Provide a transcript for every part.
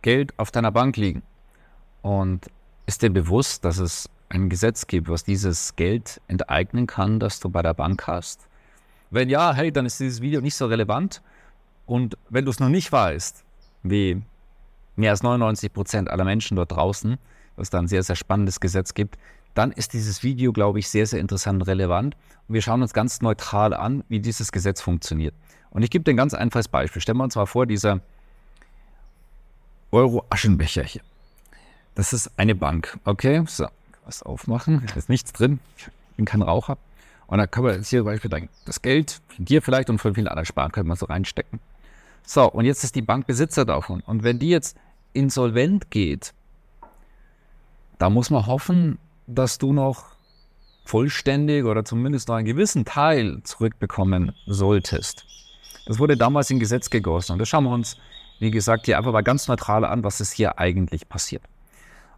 Geld auf deiner Bank liegen. Und ist dir bewusst, dass es ein Gesetz gibt, was dieses Geld enteignen kann, das du bei der Bank hast? Wenn ja, hey, dann ist dieses Video nicht so relevant. Und wenn du es noch nicht weißt, wie mehr als 99% aller Menschen dort draußen, dass es da ein sehr, sehr spannendes Gesetz gibt, dann ist dieses Video, glaube ich, sehr, sehr interessant und relevant. Und wir schauen uns ganz neutral an, wie dieses Gesetz funktioniert. Und ich gebe dir ein ganz einfaches Beispiel. Stellen wir uns mal vor, dieser Euro-Aschenbecher hier. Das ist eine Bank. Okay, so, was aufmachen. Da ist nichts drin. Ich bin kein Raucher. Und da können wir jetzt hier zum Beispiel das Geld von dir vielleicht und von vielen anderen Sparern können wir so reinstecken. So, und jetzt ist die Bank Besitzer davon. Und wenn die jetzt insolvent geht, da muss man hoffen, dass du noch vollständig oder zumindest noch einen gewissen Teil zurückbekommen solltest. Das wurde damals in Gesetz gegossen. Und das schauen wir uns, wie gesagt, hier einfach mal ganz neutral an, was ist hier eigentlich passiert.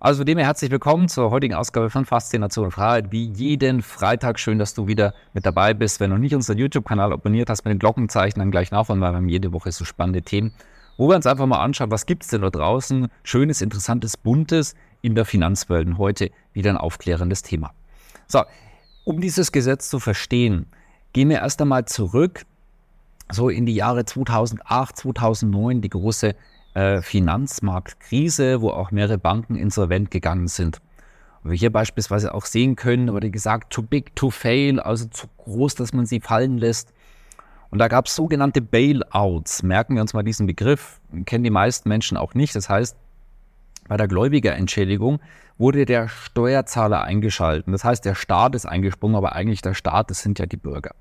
Also von dem her herzlich willkommen zur heutigen Ausgabe von Faszination Freiheit. Wie jeden Freitag, schön, dass du wieder mit dabei bist. Wenn du nicht unseren YouTube-Kanal abonniert hast, mit dem Glockenzeichen, dann gleich nachholen, weil wir haben jede Woche so spannende Themen, wo wir uns einfach mal anschauen, was gibt es denn da draußen? Schönes, interessantes, buntes in der Finanzwelt. Und heute wieder ein aufklärendes Thema. So, um dieses Gesetz zu verstehen, gehen wir erst einmal zurück so in die Jahre 2008, 2009, die große Finanzmarktkrise, wo auch mehrere Banken insolvent gegangen sind. Und wir hier beispielsweise auch sehen können, wurde gesagt, too big to fail, also zu groß, dass man sie fallen lässt. Und da gab es sogenannte Bailouts. Merken wir uns mal diesen Begriff, kennen die meisten Menschen auch nicht. Das heißt, bei der Gläubigerentschädigung wurde der Steuerzahler eingeschaltet. Das heißt, der Staat ist eingesprungen, aber eigentlich der Staat, das sind ja die Bürger.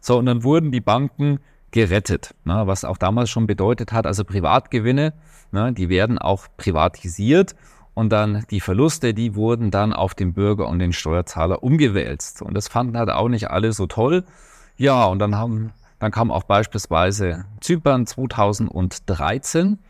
So, und dann wurden die Banken gerettet, ne, was auch damals schon bedeutet hat, also Privatgewinne, ne, die werden auch privatisiert und dann die Verluste, die wurden dann auf den Bürger und den Steuerzahler umgewälzt. Und das fanden halt auch nicht alle so toll. Ja, und dann kam auch beispielsweise Zypern 2013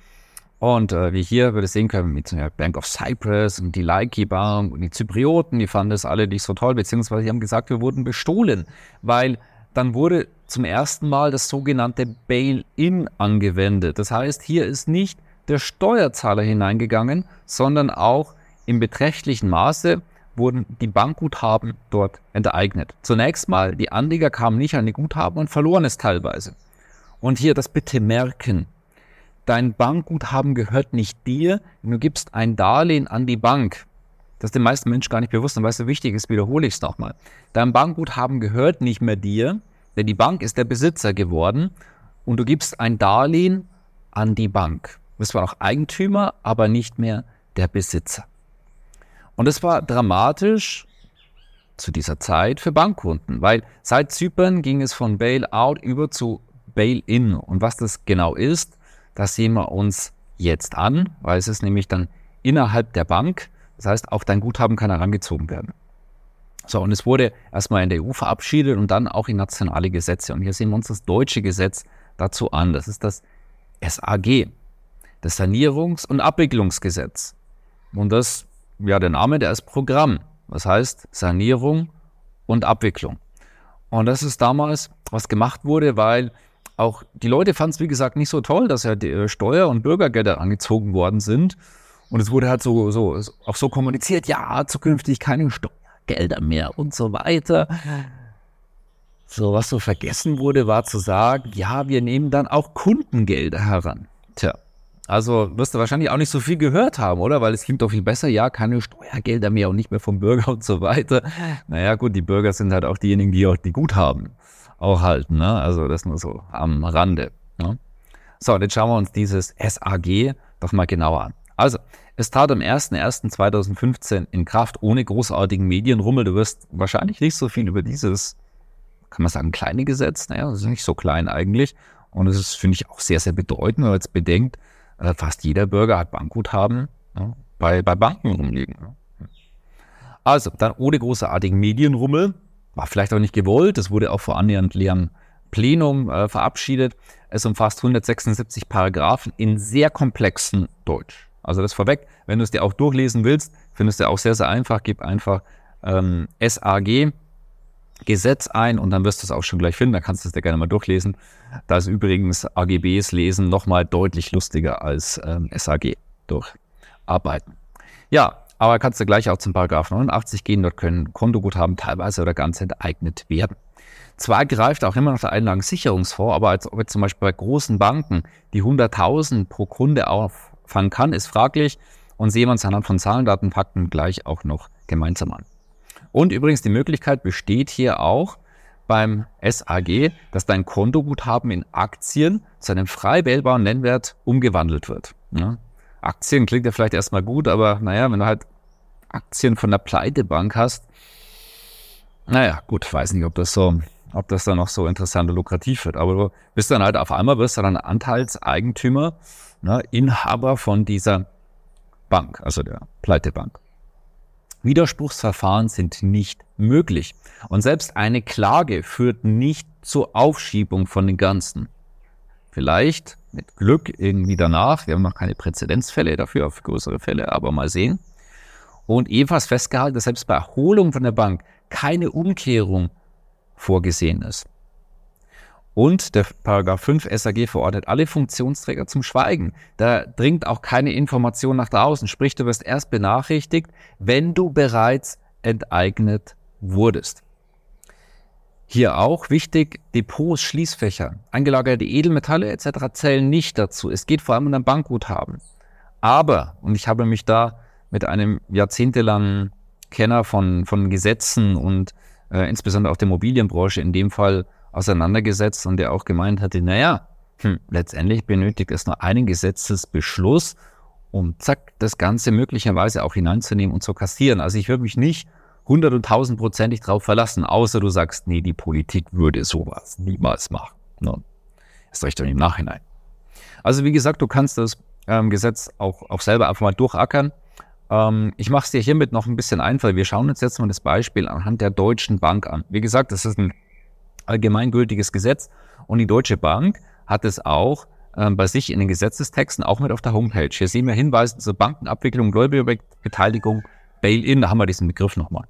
und wie hier würde sehen können, mit der Bank of Cyprus und die Laiki Bank und die Zyprioten, die fanden das alle nicht so toll, beziehungsweise die haben gesagt, wir wurden bestohlen, weil dann wurde zum ersten Mal das sogenannte Bail-in angewendet. Das heißt, hier ist nicht der Steuerzahler hineingegangen, sondern auch im beträchtlichen Maße wurden die Bankguthaben dort enteignet. Zunächst mal, die Anleger kamen nicht an die Guthaben und verloren es teilweise. Und hier das bitte merken. Dein Bankguthaben gehört nicht dir, du gibst ein Darlehen an die Bank. Das ist den meisten Menschen gar nicht bewusst und weil es so wichtig ist, wiederhole ich es nochmal. Dein Bankguthaben gehört nicht mehr dir, denn die Bank ist der Besitzer geworden und du gibst ein Darlehen an die Bank. Du bist zwar noch Eigentümer, aber nicht mehr der Besitzer. Und das war dramatisch zu dieser Zeit für Bankkunden, weil seit Zypern ging es von Bailout über zu Bail-in. Und was das genau ist, das sehen wir uns jetzt an, weil es ist nämlich dann innerhalb der Bank. Das heißt, auch dein Guthaben kann herangezogen werden. So, und es wurde erstmal in der EU verabschiedet und dann auch in nationale Gesetze. Und hier sehen wir uns das deutsche Gesetz dazu an. Das ist das SAG, das Sanierungs- und Abwicklungsgesetz. Und das, ja, der Name, der ist Programm. Das heißt Sanierung und Abwicklung. Und das ist damals, was gemacht wurde, weil auch die Leute fanden es, wie gesagt, nicht so toll, dass ja die Steuer- und Bürgergelder angezogen worden sind. Und es wurde halt so kommuniziert, ja, zukünftig keine Steuergelder mehr und so weiter. So, was so vergessen wurde, war zu sagen, ja, wir nehmen dann auch Kundengelder heran. Tja, also wirst du wahrscheinlich auch nicht so viel gehört haben, oder? Weil es klingt doch viel besser, ja, keine Steuergelder mehr und nicht mehr vom Bürger und so weiter. Naja, gut, die Bürger sind halt auch diejenigen, die auch die Guthaben auch halten, ne? Also das nur so am Rande, ne? So, jetzt schauen wir uns dieses SAG doch mal genauer an. Also, es trat am 01.01.2015 in Kraft, ohne großartigen Medienrummel. Du wirst wahrscheinlich nicht so viel über dieses, kann man sagen, kleine Gesetz, naja, das ist nicht so klein eigentlich. Und es ist, finde ich, auch sehr, sehr bedeutend, wenn man jetzt bedenkt, Fast jeder Bürger hat Bankguthaben bei Banken rumliegen. Also, dann ohne großartigen Medienrummel, war vielleicht auch nicht gewollt, das wurde auch vor annähernd leerem Plenum verabschiedet. Es umfasst 176 Paragraphen in sehr komplexem Deutsch. Also das vorweg, wenn du es dir auch durchlesen willst, findest du auch sehr, sehr einfach. Gib einfach SAG, Gesetz ein und dann wirst du es auch schon gleich finden. Da kannst du es dir gerne mal durchlesen. Da ist übrigens AGBs lesen nochmal deutlich lustiger als SAG durcharbeiten. Ja, aber kannst du gleich auch zum Paragraph 89 gehen. Dort können Kontoguthaben teilweise oder ganz enteignet werden. Zwar greift auch immer noch der Einlagensicherungsfonds, aber als ob jetzt zum Beispiel bei großen Banken die 100.000 pro Kunde auffangen kann, ist fraglich und sehen wir uns anhand von Zahlen, Daten, Fakten gleich auch noch gemeinsam an. Und übrigens die Möglichkeit besteht hier auch beim SAG, dass dein Kontoguthaben in Aktien zu einem frei wählbaren Nennwert umgewandelt wird. Ja? Aktien klingt ja vielleicht erstmal gut, aber naja, wenn du halt Aktien von der Pleitebank hast, naja, gut, weiß nicht, ob das dann noch so interessant und lukrativ wird. Aber du bist dann halt auf einmal Anteilseigentümer, ne, Inhaber von dieser Bank, also der Pleitebank. Widerspruchsverfahren sind nicht möglich. Und selbst eine Klage führt nicht zur Aufschiebung von den Ganzen. Vielleicht mit Glück irgendwie danach. Wir haben noch keine Präzedenzfälle dafür, auf größere Fälle, aber mal sehen. Und ebenfalls festgehalten, dass selbst bei Erholung von der Bank keine Umkehrung vorgesehen ist. Und der Paragraph 5 SAG verordnet alle Funktionsträger zum Schweigen. Da dringt auch keine Information nach draußen. Sprich, du wirst erst benachrichtigt, wenn du bereits enteignet wurdest. Hier auch wichtig, Depots, Schließfächer, angelagerte Edelmetalle etc. zählen nicht dazu. Es geht vor allem um dein Bankguthaben. Aber, und ich habe mich da mit einem jahrzehntelangen Kenner von Gesetzen und insbesondere auch der Immobilienbranche in dem Fall auseinandergesetzt und der auch gemeint hatte, naja, letztendlich benötigt es nur einen Gesetzesbeschluss, um zack, das Ganze möglicherweise auch hineinzunehmen und zu kassieren. Also ich würde mich nicht 100- und 1000-prozentig drauf verlassen, außer du sagst, nee, die Politik würde sowas niemals machen. No. Ist recht im Nachhinein. Also wie gesagt, du kannst das Gesetz auch selber einfach mal durchackern. Ich mache es dir hiermit noch ein bisschen einfach. Wir schauen uns jetzt mal das Beispiel anhand der Deutschen Bank an. Wie gesagt, das ist ein allgemeingültiges Gesetz und die Deutsche Bank hat es auch bei sich in den Gesetzestexten, auch mit auf der Homepage. Hier sehen wir Hinweise zur Bankenabwicklung, Gläubigerbeteiligung, Bail-in, da haben wir diesen Begriff nochmal.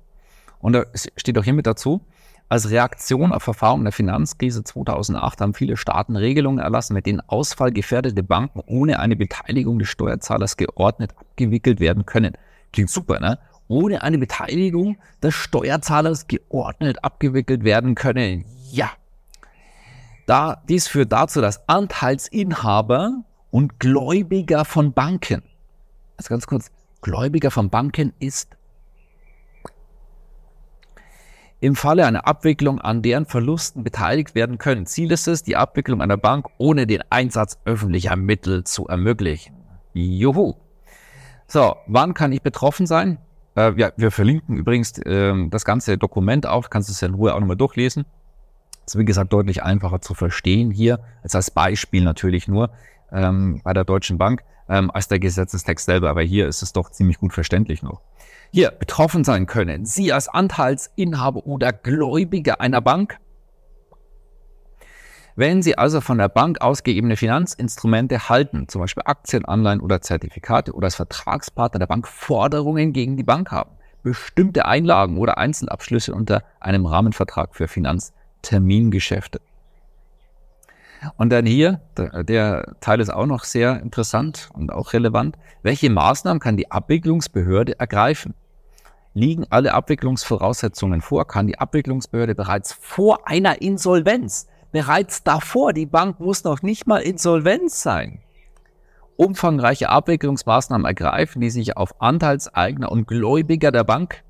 Und da steht auch hiermit dazu, als Reaktion auf Verfahren der Finanzkrise 2008 haben viele Staaten Regelungen erlassen, mit denen ausfallgefährdete Banken ohne eine Beteiligung des Steuerzahlers geordnet abgewickelt werden können. Klingt super, ne? Ohne eine Beteiligung des Steuerzahlers geordnet abgewickelt werden können. Ja. Dies führt dazu, dass Anteilsinhaber und Gläubiger von Banken, also ganz kurz, Gläubiger von Banken ist im Falle einer Abwicklung an deren Verlusten beteiligt werden können. Ziel ist es, die Abwicklung einer Bank ohne den Einsatz öffentlicher Mittel zu ermöglichen. Juhu. So, wann kann ich betroffen sein? Ja, wir verlinken übrigens das ganze Dokument auch, kannst du es ja in Ruhe auch nochmal durchlesen. Das ist, wie gesagt, deutlich einfacher zu verstehen hier, als Beispiel natürlich nur bei der Deutschen Bank, als der Gesetzestext selber. Aber hier ist es doch ziemlich gut verständlich noch. Hier, betroffen sein können Sie als Anteilsinhaber oder Gläubiger einer Bank, wenn Sie also von der Bank ausgegebene Finanzinstrumente halten, zum Beispiel Aktien, Anleihen oder Zertifikate oder als Vertragspartner der Bank Forderungen gegen die Bank haben, bestimmte Einlagen oder Einzelabschlüsse unter einem Rahmenvertrag für Finanztermingeschäfte. Und dann hier, der Teil ist auch noch sehr interessant und auch relevant. Welche Maßnahmen kann die Abwicklungsbehörde ergreifen? Liegen alle Abwicklungsvoraussetzungen vor, kann die Abwicklungsbehörde bereits vor einer Insolvenz, bereits davor, die Bank muss noch nicht mal insolvent sein, umfangreiche Abwicklungsmaßnahmen ergreifen, die sich auf Anteilseigner und Gläubiger der Bank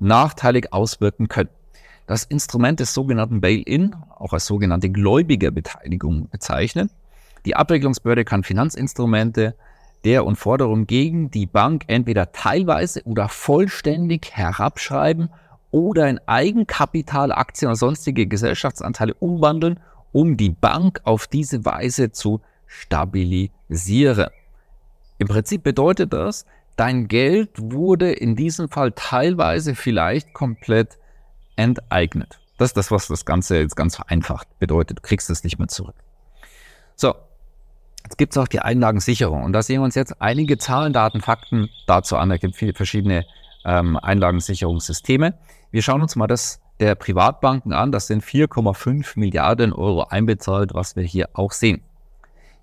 nachteilig auswirken können. Das Instrument des sogenannten Bail-in, auch als sogenannte Gläubigerbeteiligung bezeichnet. Die Abwicklungsbehörde kann Finanzinstrumente der und Forderungen gegen die Bank entweder teilweise oder vollständig herabschreiben oder in Eigenkapital, Aktien oder sonstige Gesellschaftsanteile umwandeln, um die Bank auf diese Weise zu stabilisieren. Im Prinzip bedeutet das, dein Geld wurde in diesem Fall teilweise vielleicht komplett enteignet. Das ist das, was das Ganze jetzt ganz vereinfacht bedeutet. Du kriegst es nicht mehr zurück. So, jetzt gibt es auch die Einlagensicherung. Und da sehen wir uns jetzt einige Zahlen, Daten, Fakten dazu an. Da gibt es viele verschiedene Einlagensicherungssysteme. Wir schauen uns mal das der Privatbanken an. Das sind 4,5 Milliarden Euro einbezahlt, was wir hier auch sehen.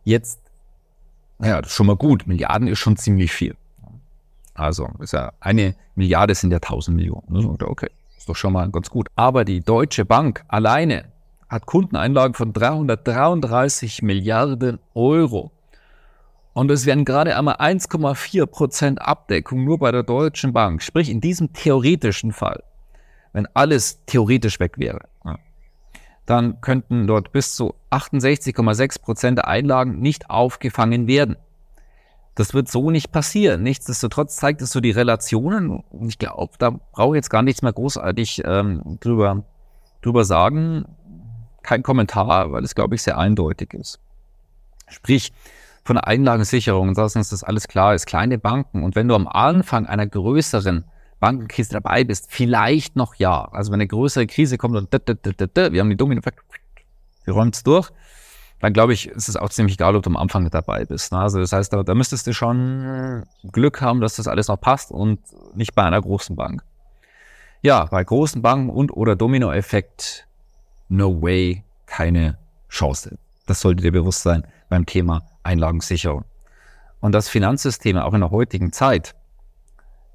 Jetzt, naja, das ist schon mal gut. Milliarden ist schon ziemlich viel. Also ist ja, 1 Milliarde sind ja 1000 Millionen. Okay, ist doch schon mal ganz gut. Aber die Deutsche Bank alleine hat Kundeneinlagen von 333 Milliarden Euro. Und es werden gerade einmal 1,4% Abdeckung nur bei der Deutschen Bank. Sprich, in diesem theoretischen Fall, wenn alles theoretisch weg wäre, dann könnten dort bis zu 68,6% der Einlagen nicht aufgefangen werden. Das wird so nicht passieren. Nichtsdestotrotz zeigt es so die Relationen. Ich glaube, da brauche ich jetzt gar nichts mehr großartig drüber sagen. Kein Kommentar, weil es, glaube ich, sehr eindeutig ist. Sprich, von der Einlagensicherung, dass uns das alles klar ist, kleine Banken. Und wenn du am Anfang einer größeren Bankenkrise dabei bist, vielleicht noch ja. Also wenn eine größere Krise kommt und wir haben die Dominoeffekte, wir räumen es durch, dann glaube ich, ist es auch ziemlich egal, ob du am Anfang dabei bist. Also das heißt, da müsstest du schon Glück haben, dass das alles noch passt und nicht bei einer großen Bank. Ja, bei großen Banken und oder Dominoeffekt, no way, keine Chance. Das sollte dir bewusst sein beim Thema Einlagensicherung. Und dass Finanzsysteme auch in der heutigen Zeit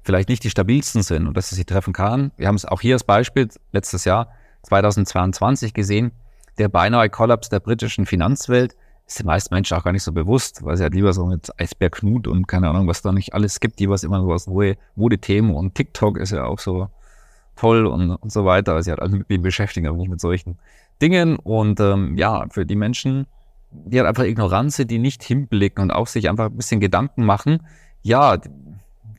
vielleicht nicht die stabilsten sind und dass es sie treffen kann. Wir haben es auch hier als Beispiel letztes Jahr 2022 gesehen. Der beinahe Kollaps der britischen Finanzwelt ist den meisten Menschen auch gar nicht so bewusst, weil sie halt lieber so mit Eisberg Knut und keine Ahnung, was da nicht alles gibt, die was immer so aus Mode-Themen und TikTok ist ja auch so toll und so weiter. Also sie hat alle mit beschäftigen, aber nicht mit solchen Dingen. Und ja, für die Menschen, die hat einfach Ignoranz, die nicht hinblicken und auch sich einfach ein bisschen Gedanken machen. Ja,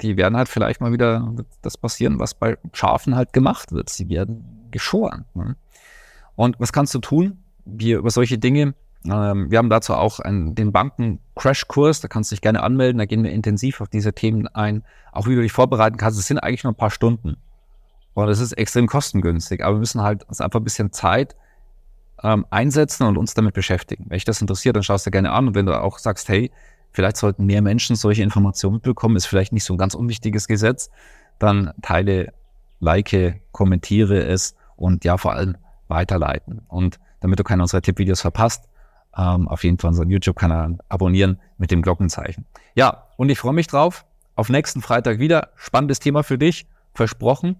die werden halt vielleicht mal wieder das passieren, was bei Schafen halt gemacht wird. Sie werden geschoren. Und was kannst du tun? Wir über solche Dinge, wir haben dazu auch den Banken-Crash-Kurs, da kannst du dich gerne anmelden, da gehen wir intensiv auf diese Themen ein, auch wie du dich vorbereiten kannst. Es sind eigentlich nur ein paar Stunden. Und es ist extrem kostengünstig, aber wir müssen halt uns einfach ein bisschen Zeit einsetzen und uns damit beschäftigen. Wenn dich das interessiert, dann schaust du gerne an. Und wenn du auch sagst, hey, vielleicht sollten mehr Menschen solche Informationen mitbekommen, ist vielleicht nicht so ein ganz unwichtiges Gesetz, dann teile, like, kommentiere es und ja, vor allem weiterleiten. Und damit du keine unserer Tippvideos verpasst, auf jeden Fall unseren YouTube-Kanal abonnieren mit dem Glockenzeichen. Ja, und ich freue mich drauf. Auf nächsten Freitag wieder. Spannendes Thema für dich. Versprochen.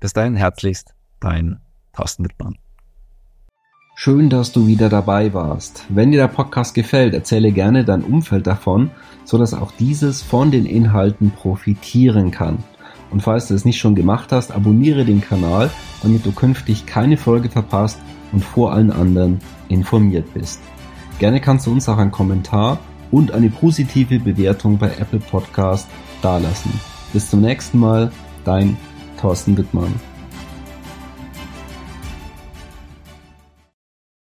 Bis dahin herzlichst, dein Thorsten Wittmann. Schön, dass du wieder dabei warst. Wenn dir der Podcast gefällt, erzähle gerne dein Umfeld davon, sodass auch dieses von den Inhalten profitieren kann. Und falls du es nicht schon gemacht hast, abonniere den Kanal, damit du künftig keine Folge verpasst und vor allen anderen informiert bist. Gerne kannst du uns auch einen Kommentar und eine positive Bewertung bei Apple Podcast dalassen. Bis zum nächsten Mal, dein Thorsten Wittmann.